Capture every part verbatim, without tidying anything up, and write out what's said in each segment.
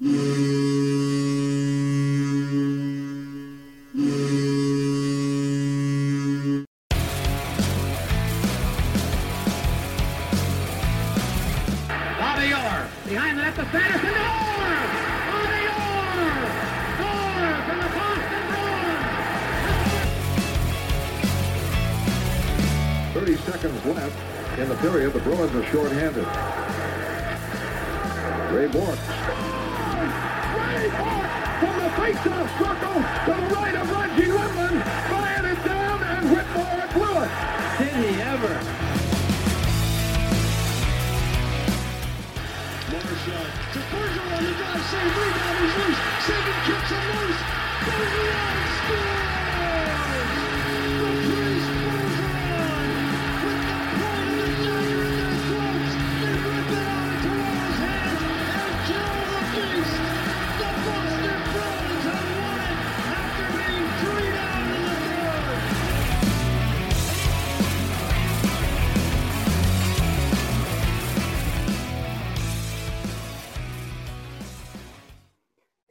thirty seconds left in the period. The Bruins are shorthanded. Ray Bork. Ray Bork from the face-off circle to the right of Reggie Whitman. Fired it down, and Whitmore blew it. Did he ever? Marchand to Bergeron on the drive, save, rebound is loose. Sagan kicks him loose. Bergeron scores.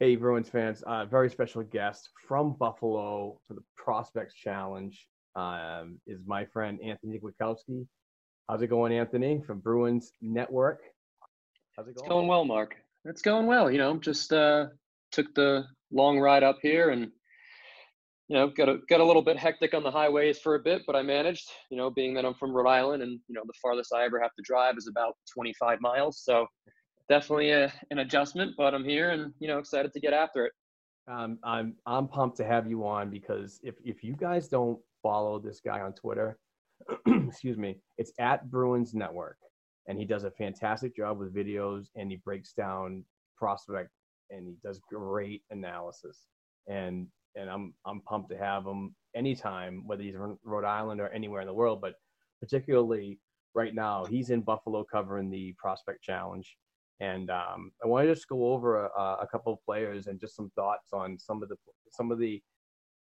Hey, Bruins fans, uh, very special guest from Buffalo for the Prospects Challenge um, is my friend Anthony Kwetkowski. How's it going, Anthony, from Bruins Network? How's it going? It's going well, Mark. It's going well. You know, just uh, took the long ride up here and, you know, got a, got a little bit hectic on the highways for a bit, but I managed, you know, being that I'm from Rhode Island and, you know, the farthest I ever have to drive is about twenty-five miles. So, definitely a, an adjustment, but I'm here and, you know, excited to get after it. Um, I'm I'm pumped to have you on because if, if you guys don't follow this guy on Twitter, excuse me, it's at Bruins Network, and he does a fantastic job with videos, and he breaks down prospect, and he does great analysis. And and I'm I'm pumped to have him anytime, whether he's in Rhode Island or anywhere in the world, but particularly right now, he's in Buffalo covering the Prospect Challenge. And um, I want to just go over a, a couple of players and just some thoughts on some of the, some of the,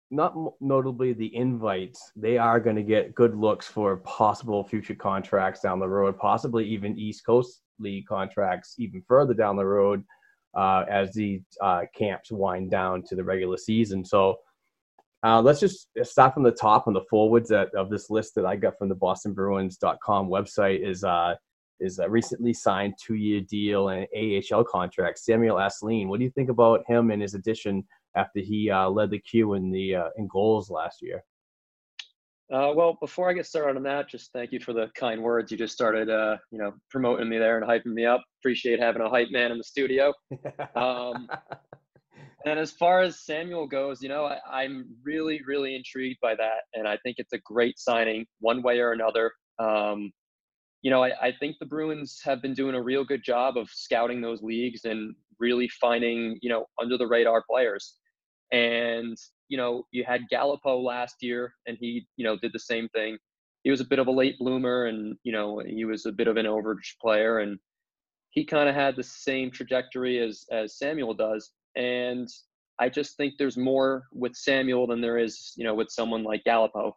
not notably the invites. They are going to get good looks for possible future contracts down the road, possibly even East Coast League contracts even further down the road uh, as the uh, camps wind down to the regular season. So uh, let's just start from the top on the forwards that, of this list that I got from the boston bruins dot com website is uh, is a recently signed two-year deal and an A H L contract, Samuel Asselin. What do you think about him and his addition after he uh, led the queue in the uh, in goals last year? Uh, well, before I get started on that, just thank you for the kind words. You just started, uh, you know, promoting me there and hyping me up. Appreciate having a hype man in the studio. Um, and as far as Samuel goes, you know, I, I'm really, really intrigued by that, and I think it's a great signing one way or another. Um, You know, I, I think the Bruins have been doing a real good job of scouting those leagues and really finding, you know, under the radar players. And, you know, you had Gallupo last year and he, you know, did the same thing. He was a bit of a late bloomer and, you know, he was a bit of an overage player and he kind of had the same trajectory as, as Samuel does. And I just think there's more with Samuel than there is, you know, with someone like Gallupo.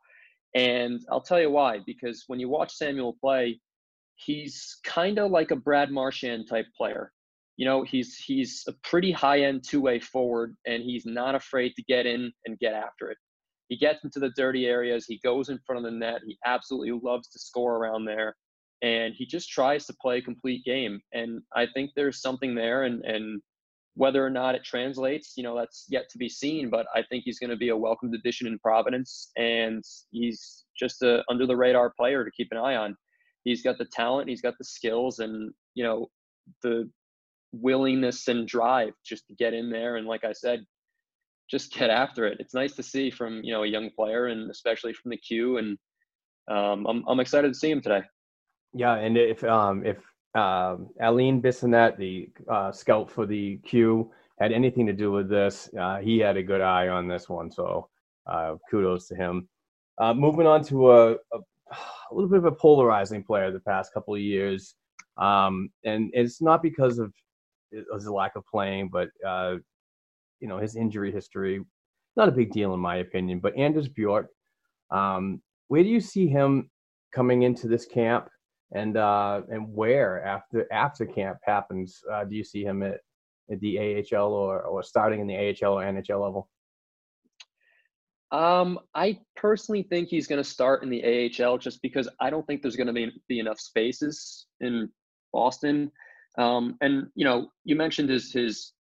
And I'll tell you why, because when you watch Samuel play, he's kind of like a Brad Marchand type player. You know, he's he's a pretty high-end two-way forward, and he's not afraid to get in and get after it. He gets into the dirty areas. He goes in front of the net. He absolutely loves to score around there, and he just tries to play a complete game. And I think there's something there, and, and whether or not it translates, you know, that's yet to be seen, but I think he's going to be a welcomed addition in Providence, and he's just an under-the-radar player to keep an eye on. He's got the talent, he's got the skills, and, you know, the willingness and drive just to get in there. And like I said, just get after it. It's nice to see from, you know, a young player and especially from the queue. And um, I'm I'm excited to see him today. Yeah. And if um, if um, Aline Bissonette, the uh, scout for the Q, had anything to do with this. Uh, he had a good eye on this one, so uh, kudos to him. Uh, moving on to a, a, a little bit of a polarizing player the past couple of years, um, and it's not because of his lack of playing, but uh, you know, his injury history. Not a big deal in my opinion, but Anders Bjork, um, where do you see him coming into this camp, and uh, and where after after camp happens, uh, do you see him at? At the A H L or, or starting in the A H L or N H L level? Um, I personally think he's going to start in the A H L just because I don't think there's going to be, be enough spaces in Boston. Um, and, you know, you mentioned his, his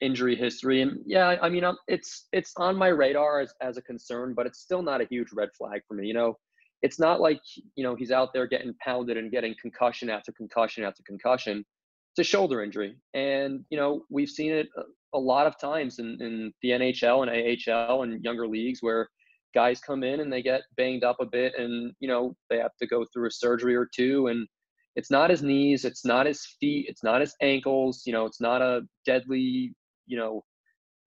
injury history. And, yeah, I mean, it's it's on my radar as, as a concern, but it's still not a huge red flag for me. You know, it's not like, you know, he's out there getting pounded and getting concussion after concussion after concussion. It's a shoulder injury. And, you know, we've seen it a lot of times in, in the N H L and A H L and younger leagues where guys come in and they get banged up a bit and, you know, they have to go through a surgery or two. And it's not his knees. It's not his feet. It's not his ankles. You know, it's not a deadly, you know,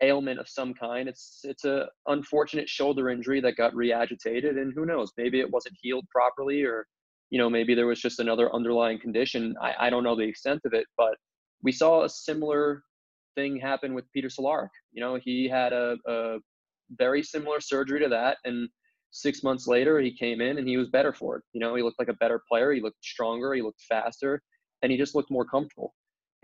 ailment of some kind. It's, it's a unfortunate shoulder injury that got reagitated. And who knows, maybe it wasn't healed properly, or you know, maybe there was just another underlying condition. I, I don't know the extent of it, but we saw a similar thing happen with Peter Cehlárik. You know, he had a, a very similar surgery to that. And six months later, he came in and he was better for it. You know, he looked like a better player. He looked stronger. He looked faster. And he just looked more comfortable.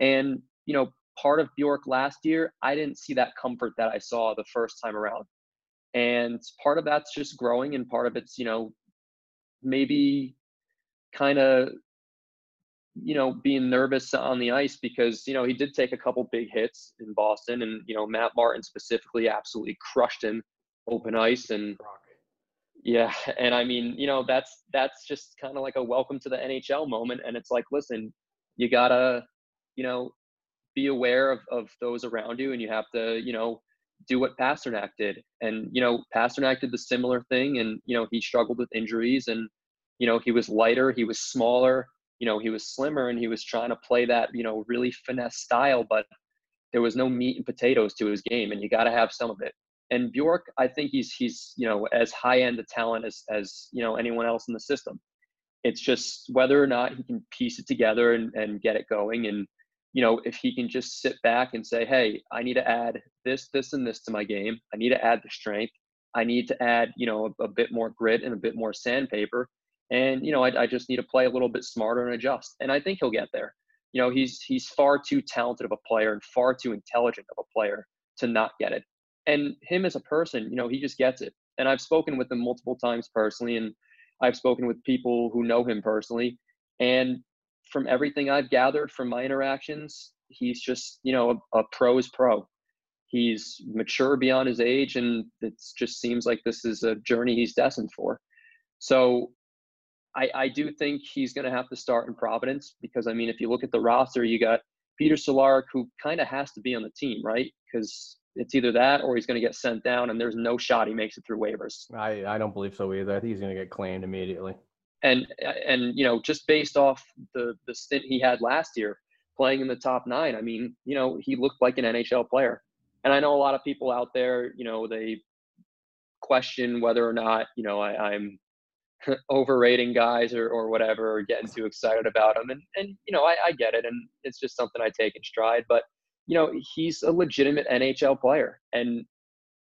And, you know, part of Bjork last year, I didn't see that comfort that I saw the first time around. And part of that's just growing. And part of it's, you know, maybe kind of, you know, being nervous on the ice because, you know, he did take a couple big hits in Boston and, you know, Matt Martin specifically absolutely crushed him open ice. And yeah. And I mean, you know, that's, that's just kind of like a welcome to the N H L moment. And it's like, listen, you gotta, you know, be aware of, of those around you, and you have to, you know, do what Pastrnak did. And, you know, Pastrnak did the similar thing, and, you know, he struggled with injuries, and, you know, he was lighter, he was smaller, you know, he was slimmer, and he was trying to play that, you know, really finesse style, but there was no meat and potatoes to his game, and you got to have some of it. And Bjork, I think he's, he's, you know, as high end a talent as, as, you know, anyone else in the system. It's just whether or not he can piece it together and, and get it going. And, you know, if he can just sit back and say, hey, I need to add this, this, and this to my game. I need to add the strength. I need to add, you know, a, a bit more grit and a bit more sandpaper. And, you know, I, I just need to play a little bit smarter and adjust. And I think he'll get there. You know, he's he's far too talented of a player and far too intelligent of a player to not get it. And him as a person, you know, he just gets it. And I've spoken with him multiple times personally, and I've spoken with people who know him personally. And from everything I've gathered from my interactions, he's just, you know, a, a pro is pro. He's mature beyond his age, and it just seems like this is a journey he's destined for. So I, I do think he's going to have to start in Providence because, I mean, if you look at the roster, you got Peter Cehlárik, who kind of has to be on the team, right? Because it's either that or he's going to get sent down, and there's no shot he makes it through waivers. I, I don't believe so either. I think he's going to get claimed immediately. And, and you know, just based off the, the stint he had last year playing in the top nine, I mean, you know, he looked like an N H L player. And I know a lot of people out there, you know, they question whether or not, you know, I, I'm – overrating guys or, or whatever, or getting too excited about them. And, and you know, I, I get it. And it's just something I take in stride, but you know, he's a legitimate N H L player. And,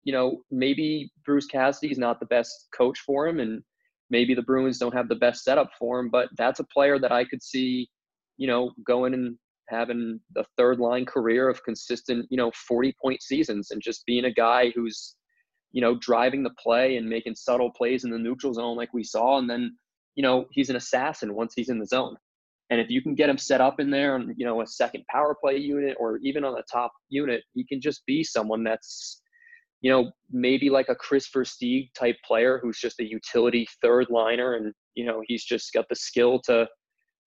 you know, maybe Bruce Cassidy's not the best coach for him, and maybe the Bruins don't have the best setup for him, but that's a player that I could see, you know, going and having the third line career of consistent, you know, forty point seasons, and just being a guy who's, you know, driving the play and making subtle plays in the neutral zone like we saw. And then, you know, he's an assassin once he's in the zone. And if you can get him set up in there on, you know, a second power play unit or even on the top unit, he can just be someone that's, you know, maybe like a Chris Versteeg type player who's just a utility third liner. And, you know, he's just got the skill to,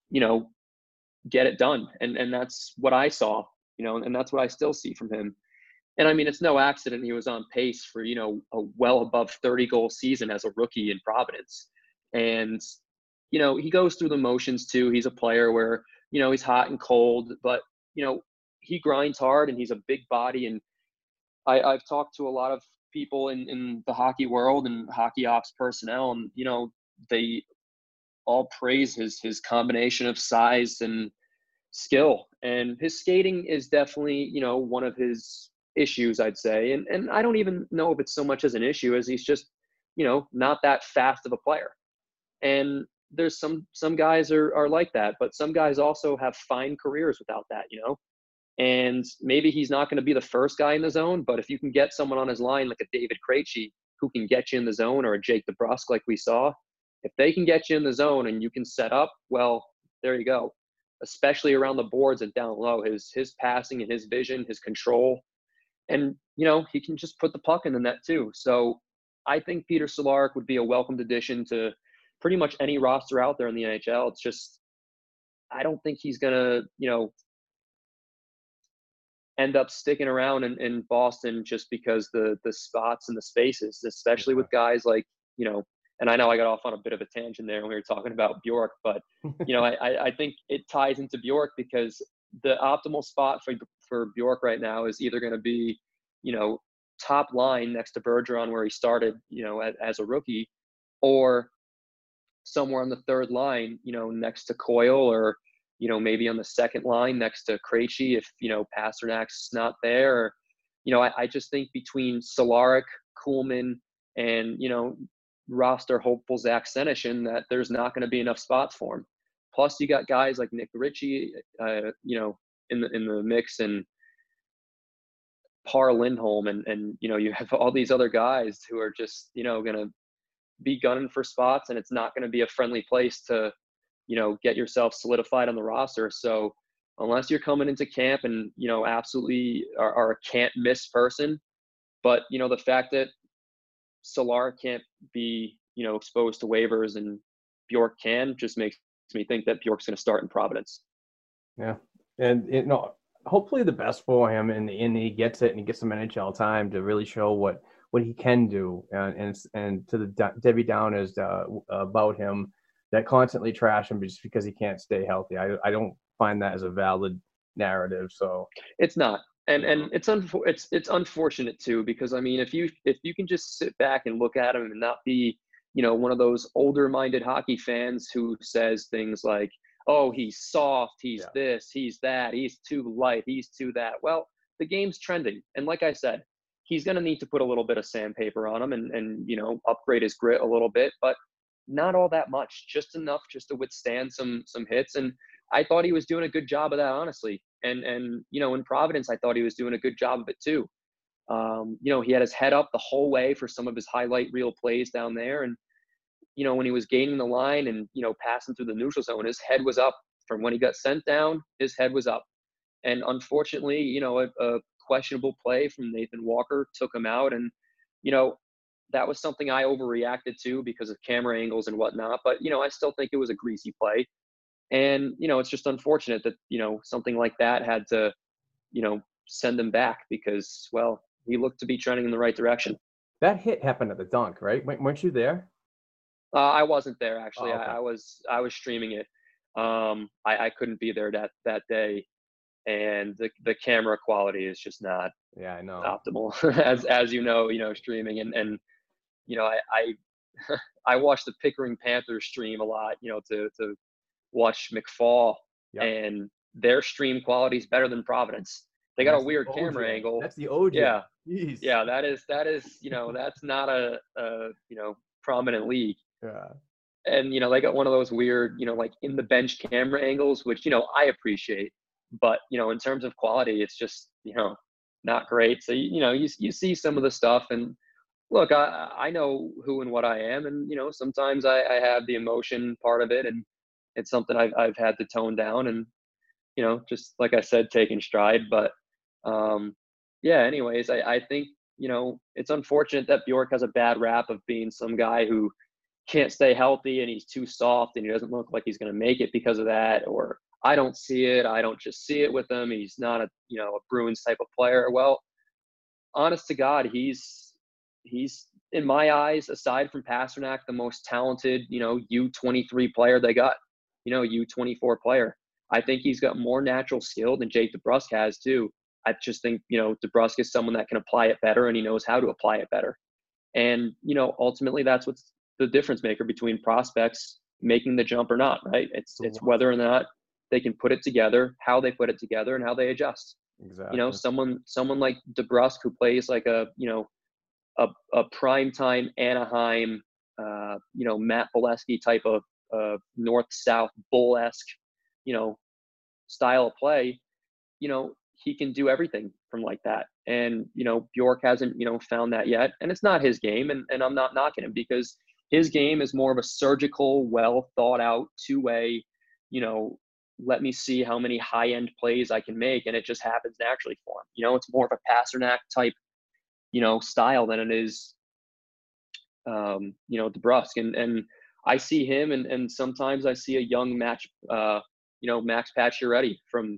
you know, get it done. And, and that's what I saw, you know, and that's what I still see from him. And, I mean, it's no accident he was on pace for, you know, a well above thirty-goal season as a rookie in Providence. And, you know, he goes through the motions, too. He's a player where you know, he's hot and cold, but, you know, he grinds hard and he's a big body. And I, I've talked to a lot of people in, in the hockey world and hockey ops personnel, and, you know, they all praise his, his combination of size and skill. And his skating is definitely, you know, one of his issues, I'd say. And, and I don't even know if it's so much as an issue as he's just, you know, not that fast of a player. And there's some, some guys are, are like that, but some guys also have fine careers without that, you know. And maybe he's not going to be the first guy in the zone, but if you can get someone on his line like a David Krejci who can get you in the zone, or a Jake DeBrusk like we saw, if they can get you in the zone and you can set up, well, there you go. Especially around the boards and down low, his his passing and his vision, his control. And, you know, he can just put the puck in the net too. So I think Peter Cehlárik would be a welcomed addition to pretty much any roster out there in the N H L. It's just, I don't think he's going to, you know, end up sticking around in, in Boston just because the the spots and the spaces, especially with guys like, you know, and I know I got off on a bit of a tangent there when we were talking about Bjork, but, you know, I, I think it ties into Bjork because the optimal spot for, for Bjork right now is either going to be, you know, top line next to Bergeron where he started, you know, as, as a rookie, or somewhere on the third line, you know, next to Coyle, or, you know, maybe on the second line next to Krejci if, you know, Pasternak's not there. Or, you know, I, I just think between Cehlárik, Kuhlman, and, you know, roster hopeful Zach Senishin, that there's not going to be enough spots for him. Plus, you got guys like Nick Ritchie, uh, you know, in the in the mix, and Par Lindholm, and and you know, you have all these other guys who are just, you know, going to be gunning for spots, and it's not going to be a friendly place to, you know, get yourself solidified on the roster. So unless you're coming into camp and, you know, absolutely are, are a can't miss person, but, you know, the fact that Cehlárik can't be, you know, exposed to waivers and Bjork can, just makes me think that Bjork's going to start in Providence. Yeah. And, you know, hopefully the best for him, and, and he gets it and he gets some N H L time to really show what, what he can do. And, and, and to the Debbie Downers uh, about him that constantly trash him just because he can't stay healthy. I, I don't find that as a valid narrative. So it's not. And and it's unfor- it's it's unfortunate too, because I mean, if you if you can just sit back and look at him and not be, you know, one of those older minded hockey fans who says things like, oh, he's soft, he's yeah. this, he's that, he's too light, he's too that. Well, the game's trending, and like I said, he's going to need to put a little bit of sandpaper on him and and you know, upgrade his grit a little bit, but not all that much, just enough just to withstand some some hits. And I thought he was doing a good job of that, honestly. And, and you know, in Providence, I thought he was doing a good job of it too. Um, you know, he had his head up the whole way for some of his highlight reel plays down there. And, you know, when he was gaining the line and, you know, passing through the neutral zone, his head was up. From when he got sent down, his head was up. And unfortunately, you know, a, a questionable play from Nathan Walker took him out. And, you know, that was something I overreacted to because of camera angles and whatnot. But, you know, I still think it was a greasy play. And, you know, it's just unfortunate that, you know, something like that had to, you know, send him back because, well, he looked to be trending in the right direction. That hit happened at the dunk, right? W- weren't you there? Uh, I wasn't there, actually. Oh, okay. I, I was I was streaming it. Um, I, I couldn't be there that, that day. And the, the camera quality is just not yeah, I know. optimal, as as you know, you know, streaming. And, and you know, I I, I watched the Pickering Panthers stream a lot, you know, to to – watch McFaul, yep. and their stream quality is better than Providence. They got that's a weird camera angle. That's the O G. Yeah. Jeez. Yeah. That is, that is, you know, that's not a, a, you know, prominent league. Yeah. And, you know, they got one of those weird, you know, like in the bench camera angles, which, you know, I appreciate, but, you know, in terms of quality, it's just, you know, not great. So, you, you know, you, you see some of the stuff, and look, I, I know who and what I am. And, you know, sometimes I, I have the emotion part of it, and it's something I've I've had to tone down, and, you know, just like I said, taking stride. But um, yeah, anyways, I, I think, you know, it's unfortunate that Bjork has a bad rap of being some guy who can't stay healthy and he's too soft and he doesn't look like he's going to make it because of that, or I don't see it. I don't just see it with him. He's not a, you know, a Bruins type of player. Well, honest to God, he's, he's, in my eyes, aside from Pastrnak, the most talented, you know, U twenty-three player they got. You know, U twenty-four player. I think he's got more natural skill than Jake DeBrusk has too. I just think, you know, DeBrusk is someone that can apply it better, and he knows how to apply it better. And, you know, ultimately that's what's the difference maker between prospects making the jump or not, right? It's it's whether or not they can put it together, how they put it together, and how they adjust. Exactly. You know, someone someone like DeBrusk, who plays like a, you know, a a primetime Anaheim, uh, you know, Matt Bolesky type of uh, north-south bull-esque, you know, style of play, you know, he can do everything from like that. And, you know, Bjork hasn't, you know, found that yet. And it's not his game. And, and I'm not knocking him, because his game is more of a surgical, well thought out two-way, you know, let me see how many high-end plays I can make. And it just happens naturally for him. You know, it's more of a Pastrnak type, you know, style than it is, um, you know, DeBrusk. And, and I see him, and, and sometimes I see a young match, uh, you know, Max Pacioretty from,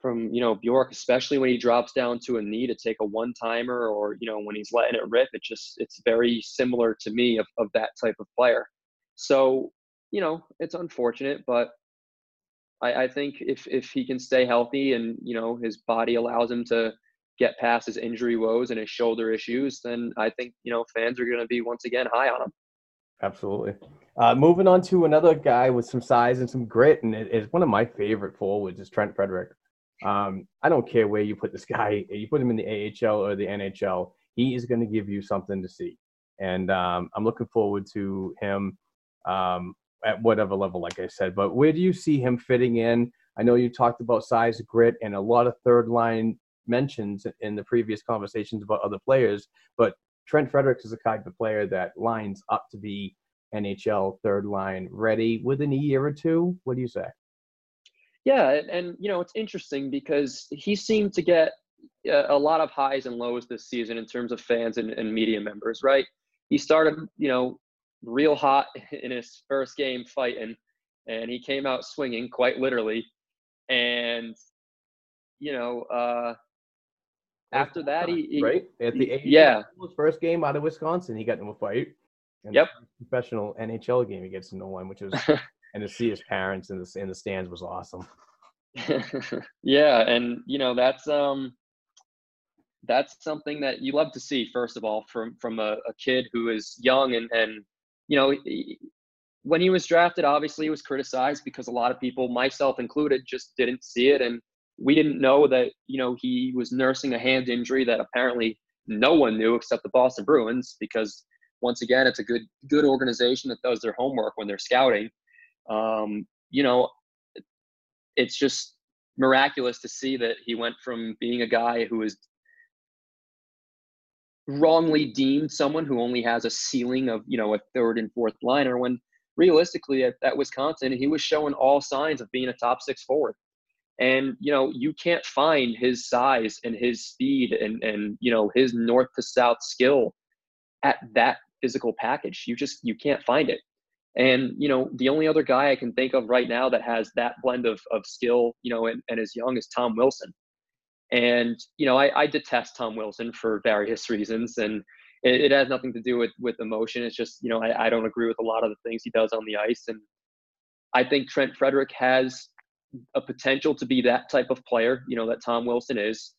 from, you know, Bjork, especially when he drops down to a knee to take a one-timer, or, you know, when he's letting it rip. It just, it's very similar to me of, of that type of player. So, you know, it's unfortunate, but I, I think if, if he can stay healthy and, you know, his body allows him to get past his injury woes and his shoulder issues, then I think, you know, fans are going to be once again high on him. Absolutely. Uh, moving on to another guy with some size and some grit, and it is one of my favorite forwards, is Trent Frederic. Um, I don't care where you put this guy, you put him in the A H L or the N H L, he is going to give you something to see. And um, I'm looking forward to him um, at whatever level, like I said. But where do you see him fitting in? I know you talked about size, grit, and a lot of third line mentions in the previous conversations about other players. But Trent Frederic is the kind of player that lines up to be N H L third line ready within a year or two. What do you say? Yeah, and, and, you know, it's interesting because he seemed to get a, a lot of highs and lows this season in terms of fans and, and media members, right? He started, you know, real hot in his first game fighting, and he came out swinging, quite literally. And, you know, uh, after that, he, he – Right? At the he, yeah. first game out of Wisconsin, he got into a fight. And yep. The professional N H L game, he gets into one, which is – and to see his parents in the in the stands was awesome. Yeah, and you know that's um that's something that you love to see. First of all, from from a, a kid who is young, and and you know he, when he was drafted, obviously he was criticized because a lot of people, myself included, just didn't see it, and we didn't know that you know he was nursing a hand injury that apparently no one knew except the Boston Bruins, because once again, it's a good good organization that does their homework when they're scouting. Um, you know, it's just miraculous to see that he went from being a guy who is wrongly deemed someone who only has a ceiling of, you know, a third and fourth liner, when realistically at, at Wisconsin, he was showing all signs of being a top six forward. And, you know, you can't find his size and his speed and, and, you know, his north to south skill at that physical package. You just, you can't find it. And, you know, the only other guy I can think of right now that has that blend of of skill, you know, and, and is young is Tom Wilson. And, you know, I, I detest Tom Wilson for various reasons. And it, it has nothing to do with, with emotion. It's just, you know, I, I don't agree with a lot of the things he does on the ice. And I think Trent Frederic has a potential to be that type of player, you know, that Tom Wilson is,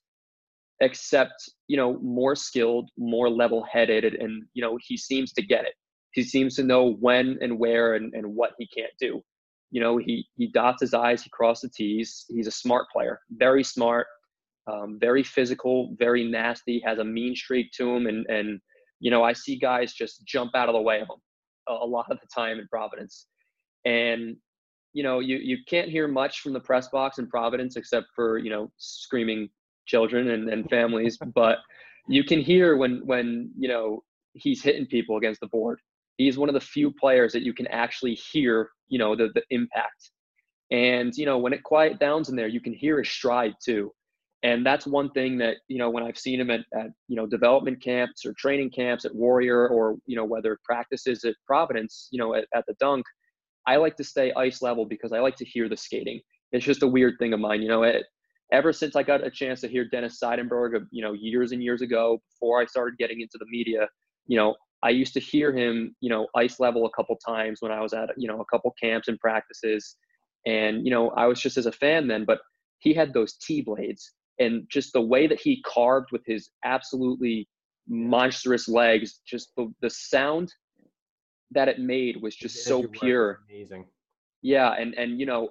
except, you know, more skilled, more level-headed. And, you know, he seems to get it. He seems to know when and where and, and what he can't do. You know, he he dots his I's, he crosses the T's. He's a smart player, very smart, um, very physical, very nasty, has a mean streak to him. And, and you know, I see guys just jump out of the way of him a, a lot of the time in Providence. And, you know, you, you can't hear much from the press box in Providence except for, you know, screaming children and, and families. But you can hear when, when, you know, he's hitting people against the board. He's one of the few players that you can actually hear, you know, the, the impact. And, you know, when it quiet downs in there, you can hear his stride too. And that's one thing that, you know, when I've seen him at, at, you know, development camps or training camps at Warrior, or, you know, whether practices at Providence, you know, at, at the dunk, I like to stay ice level because I like to hear the skating. It's just a weird thing of mine. You know, it, ever since I got a chance to hear Dennis Seidenberg, you know, years and years ago, before I started getting into the media, you know, I used to hear him, you know, ice level a couple times when I was at, you know, a couple camps and practices. And, you know, I was just as a fan then, but he had those T-blades and just the way that he carved with his absolutely monstrous legs, just the, the sound that it made was just so pure. Amazing. Yeah. And, and, you know,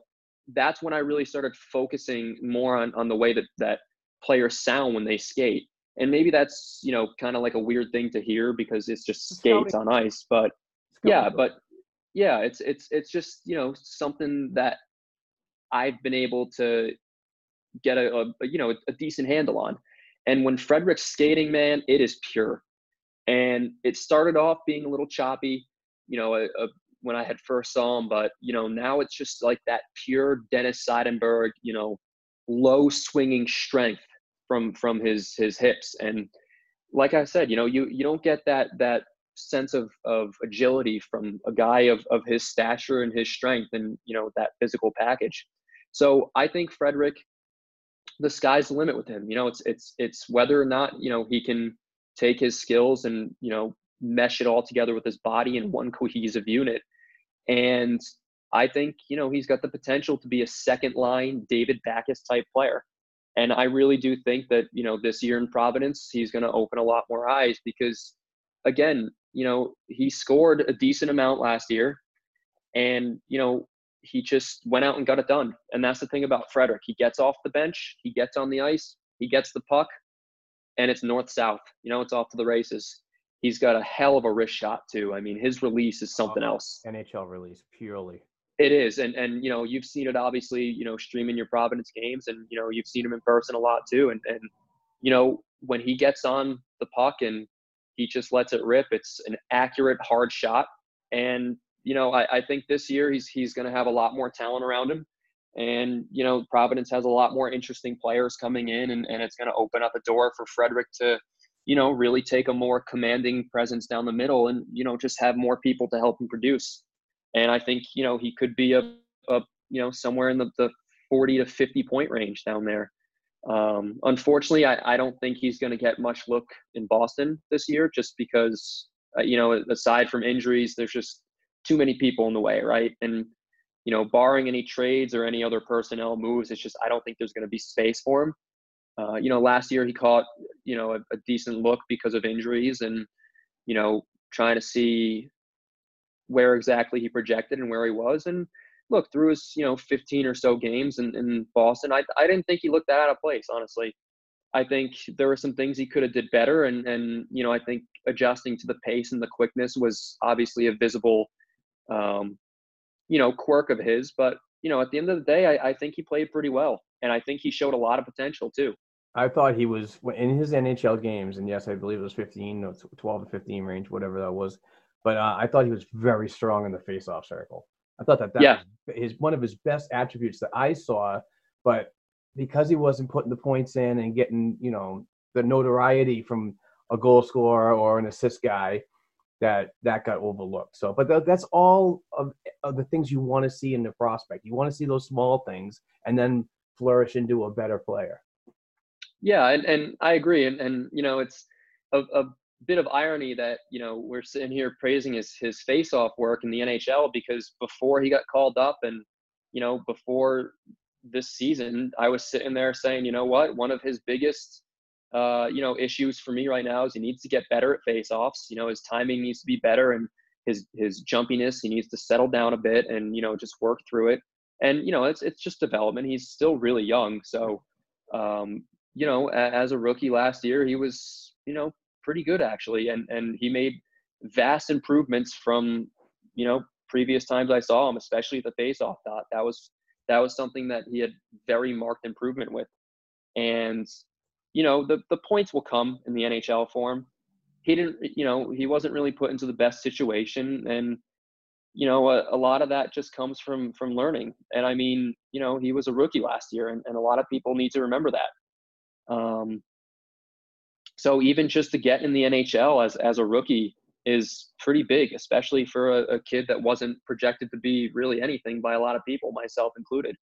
that's when I really started focusing more on, on the way that, that players sound when they skate. And maybe that's, you know, kind of like a weird thing to hear because it's just skates on ice, but yeah, but yeah, it's, it's, it's just, you know, something that I've been able to get a, a you know, a decent handle on. And when Frederic's skating, man, it is pure. And it started off being a little choppy, you know, a, a, when I had first saw him, but, you know, now it's just like that pure Dennis Seidenberg, you know, low swinging strength from, from his, his hips. And like I said, you know, you, you don't get that, that sense of, of agility from a guy of, of his stature and his strength and, you know, that physical package. So I think Frederic, the sky's the limit with him. You know, it's, it's, it's whether or not, you know, he can take his skills and, you know, mesh it all together with his body in one cohesive unit. And I think, you know, he's got the potential to be a second line David Backes type player. And I really do think that, you know, this year in Providence, he's going to open a lot more eyes because, again, you know, he scored a decent amount last year and, you know, he just went out and got it done. And that's the thing about Frederic. He gets off the bench, he gets on the ice, he gets the puck, and it's north-south. You know, it's off to the races. He's got a hell of a wrist shot too. I mean, his release is something oh, else. N H L release, purely. It is. And, and, you know, you've seen it obviously, you know, streaming your Providence games and, you know, you've seen him in person a lot too. And, and, you know, when he gets on the puck and he just lets it rip, it's an accurate, hard shot. And, you know, I, I think this year he's, he's going to have a lot more talent around him. And, you know, Providence has a lot more interesting players coming in and, and it's going to open up a door for Frederic to, you know, really take a more commanding presence down the middle and, you know, just have more people to help him produce. And I think, you know, he could be a, a you know, somewhere in the, the forty to fifty point range down there. Um, unfortunately, I, I don't think he's going to get much look in Boston this year just because, uh, you know, aside from injuries, there's just too many people in the way, right? And, you know, barring any trades or any other personnel moves, it's just I don't think there's going to be space for him. Uh, you know, last year he caught, you know, a, a decent look because of injuries and, you know, trying to see where exactly he projected and where he was. And look, through his, you know, fifteen or so games in, in Boston, I I didn't think he looked that out of place, honestly. I think there were some things he could have did better. And, and you know, I think adjusting to the pace and the quickness was obviously a visible, um, you know, quirk of his. But, you know, at the end of the day, I, I think he played pretty well. And I think he showed a lot of potential too. I thought he was in his N H L games, and yes, I believe it was fifteen, twelve to fifteen range, whatever that was. But uh, I thought he was very strong in the faceoff circle. I thought that that yeah. was his, one of his best attributes that I saw. But because he wasn't putting the points in and getting, you know, the notoriety from a goal scorer or an assist guy, that that got overlooked. So, but th- that's all of, of the things you want to see in the prospect. You want to see those small things, and then flourish into a better player. Yeah, and, and I agree. And, and you know, it's a, a bit of irony that, you know, we're sitting here praising his, his face-off work in the N H L because before he got called up and, you know, before this season, I was sitting there saying, you know what, one of his biggest, uh, you know, issues for me right now is he needs to get better at face-offs. You know, his timing needs to be better and his, his jumpiness, he needs to settle down a bit and, you know, just work through it. And, you know, it's it's just development. He's still really young. So, um, you know, a, as a rookie last year, he was, you know, pretty good actually. And and he made vast improvements from, you know, previous times I saw him, especially at the face-off dot. That was, that was something that he had very marked improvement with. And, you know, the, the points will come in the N H L for him. He didn't, you know, he wasn't really put into the best situation. And, you know, a, a lot of that just comes from from learning. And I mean, you know, he was a rookie last year, and, and a lot of people need to remember that. Um, so even just to get in the N H L as as a rookie is pretty big, especially for a, a kid that wasn't projected to be really anything by a lot of people, myself included.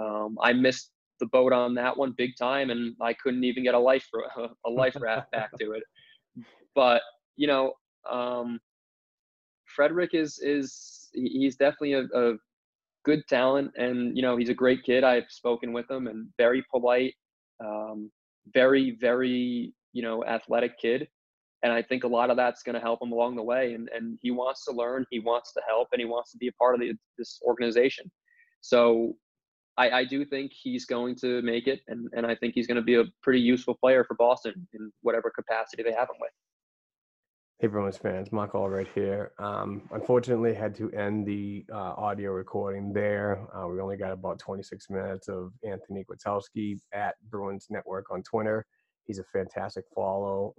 Um, I missed the boat on that one big time, and I couldn't even get a life a life raft back to it. But, you know, um, Frederic is, is he's definitely a, a good talent, and, you know, he's a great kid. I've spoken with him, and very polite, um, very, very, you know, athletic kid. And I think a lot of that's going to help him along the way. And, and he wants to learn, he wants to help, and he wants to be a part of the, this organization. So I, I do think he's going to make it, and, and I think he's going to be a pretty useful player for Boston in whatever capacity they have him with. Hey, Bruins fans, Mark Allred here. Um, unfortunately, had to end the uh, audio recording there. Uh, we only got about twenty-six minutes of Anthony Kwetkowski at Bruins Network on Twitter. He's a fantastic follow,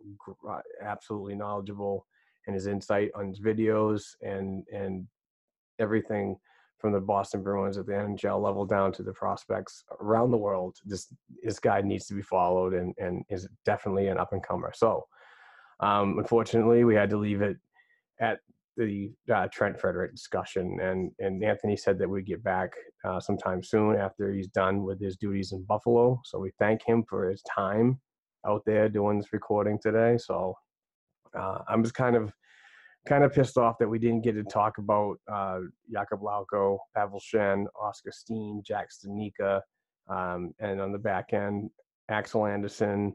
absolutely knowledgeable, and his insight on his videos and and everything from the Boston Bruins at the N H L level down to the prospects around the world. This this guy needs to be followed, and and is definitely an up-and-comer. So. Um, unfortunately, we had to leave it at the uh, Trent Frederic discussion, and, and Anthony said that we'd get back uh, sometime soon after he's done with his duties in Buffalo. So we thank him for his time out there doing this recording today. So uh, I'm just kind of kind of pissed off that we didn't get to talk about uh, Jakub Lauko, Pavel Shen, Oscar Steen, Jack Studnicka, um, and on the back end, Axel Anderson,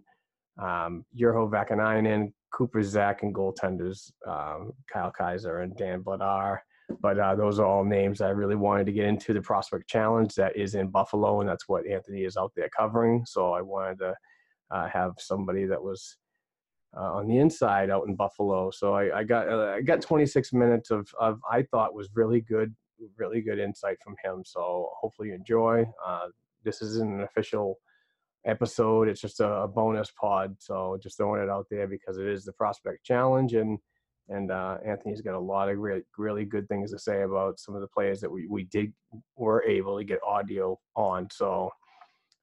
um, Urho Vaakanainen, Cooper, Zach, and goaltenders, um, Kyle Kaiser and Dan Vladar. But uh, those are all names I really wanted to get into the Prospect Challenge that is in Buffalo, and that's what Anthony is out there covering. So I wanted to uh, have somebody that was uh, on the inside out in Buffalo. So I, I got uh, I got twenty-six minutes of, of I thought was really good, really good insight from him. So hopefully you enjoy. Uh, this isn't an official episode, it's just a bonus pod, so just throwing it out there because it is the Prospect Challenge, and and uh Anthony's got a lot of really really good things to say about some of the players that we we did were able to get audio on. So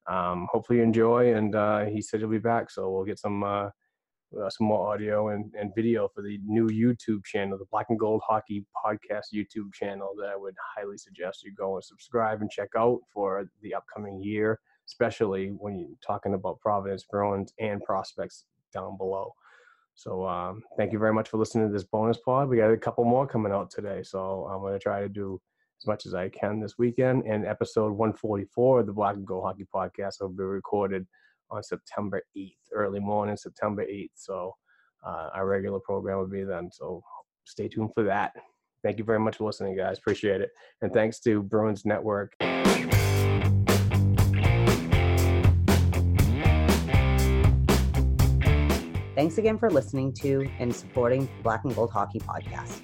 um hopefully you enjoy, and uh he said he'll be back, so we'll get some uh, uh some more audio and, and video for the new YouTube channel, the Black N' Gold Hockey Podcast YouTube channel, that I would highly suggest you go and subscribe and check out for the upcoming year, especially when you're talking about Providence Bruins and prospects down below. So um, thank you very much for listening to this bonus pod. We got a couple more coming out today, so I'm going to try to do as much as I can this weekend. And episode one forty-four of the Black and Gold Hockey Podcast will be recorded on September eighth, early morning, September eighth. So uh, our regular program will be then. So stay tuned for that. Thank you very much for listening, guys. Appreciate it. And thanks to Bruins Network. Thanks again for listening to and supporting the Black and Gold Hockey Podcast.